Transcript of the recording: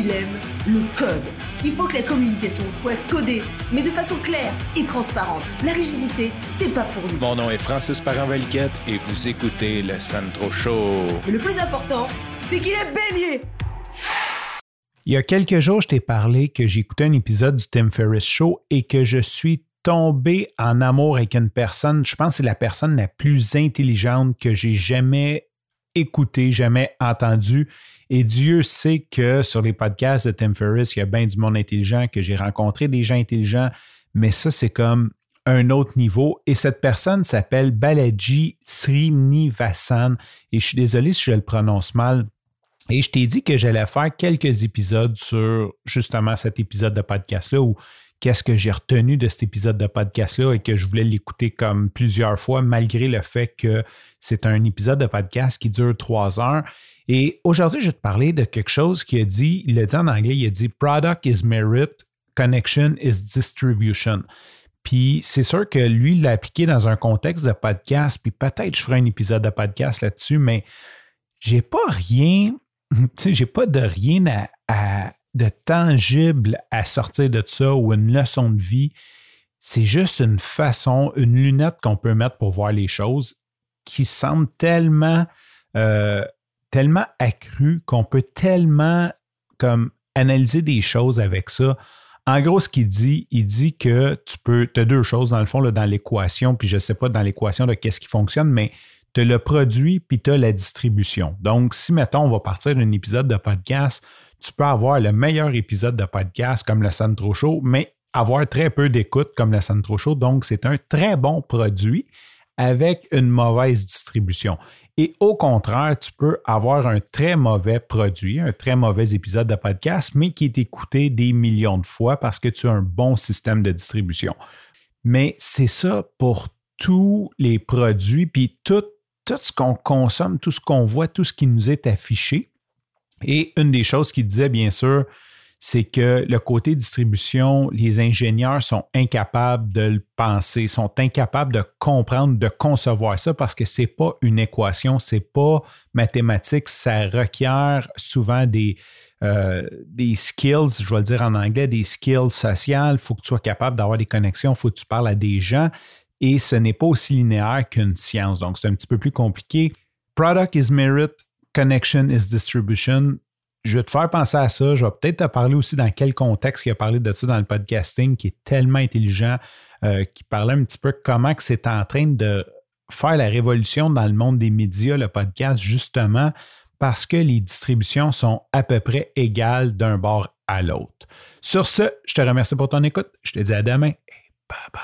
Il aime le code. Il faut que la communication soit codée, mais de façon claire et transparente. La rigidité, c'est pas pour nous. Mon nom est Francis Parent-Valiquette et vous écoutez le Centro Show. Mais le plus important, c'est qu'il est bélier. Il y a quelques jours, je t'ai parlé que j'écoutais un épisode du Tim Ferriss Show et que je suis tombé en amour avec une personne. Je pense que c'est la personne la plus intelligente que j'ai jamais écoutée, jamais entendue. Et Dieu sait que sur les podcasts de Tim Ferriss, il y a bien du monde intelligent, que j'ai rencontré des gens intelligents, mais ça, c'est comme un autre niveau. Et cette personne s'appelle Balaji Srinivasan. Et je suis désolé si je le prononce mal. Et je t'ai dit que j'allais faire quelques épisodes sur justement cet épisode de podcast-là ou qu'est-ce que j'ai retenu de cet épisode de podcast-là et que je voulais l'écouter comme plusieurs fois malgré le fait que c'est un épisode de podcast qui dure 3 heures. Et aujourd'hui, je vais te parler de quelque chose qu'il a dit, il l'a dit en anglais, il a dit « Product is merit, connection is distribution ». Puis c'est sûr que lui, il l'a appliqué dans un contexte de podcast, puis peut-être je ferai un épisode de podcast là-dessus, mais j'ai pas rien... j'ai pas de rien de tangible à sortir de ça ou une leçon de vie. C'est juste une façon, une lunette qu'on peut mettre pour voir les choses qui semble tellement, tellement accrue qu'on peut tellement comme analyser des choses avec ça. En gros, ce qu'il dit, il dit que tu as deux choses dans le fond, là, dans l'équation, puis je ne sais pas dans l'équation de qu'est-ce qui fonctionne, mais tu as le produit puis tu as la distribution. Donc, si, mettons, on va partir d'un épisode de podcast, tu peux avoir le meilleur épisode de podcast comme le Sandro Show, mais avoir très peu d'écoute comme le Sandro Show. Donc, c'est un très bon produit avec une mauvaise distribution. Et au contraire, tu peux avoir un très mauvais produit, un très mauvais épisode de podcast, mais qui est écouté des millions de fois parce que tu as un bon système de distribution. Mais c'est ça pour tous les produits, puis tout ce qu'on consomme, tout ce qu'on voit, tout ce qui nous est affiché. Et une des choses qu'il disait, bien sûr, c'est que le côté distribution, les ingénieurs sont incapables de le penser, sont incapables de comprendre, de concevoir ça parce que ce n'est pas une équation, ce n'est pas mathématique, ça requiert souvent des skills, je vais le dire en anglais, des skills sociales. Il faut que tu sois capable d'avoir des connexions, il faut que tu parles à des gens. Et ce n'est pas aussi linéaire qu'une science. Donc, c'est un petit peu plus compliqué. Product is merit, connection is distribution. Je vais te faire penser à ça. Je vais peut-être te parler aussi dans quel contexte il a parlé de ça dans le podcasting, qui est tellement intelligent, qui parlait un petit peu comment que c'est en train de faire la révolution dans le monde des médias, le podcast, justement, parce que les distributions sont à peu près égales d'un bord à l'autre. Sur ce, je te remercie pour ton écoute. Je te dis à demain et bye bye.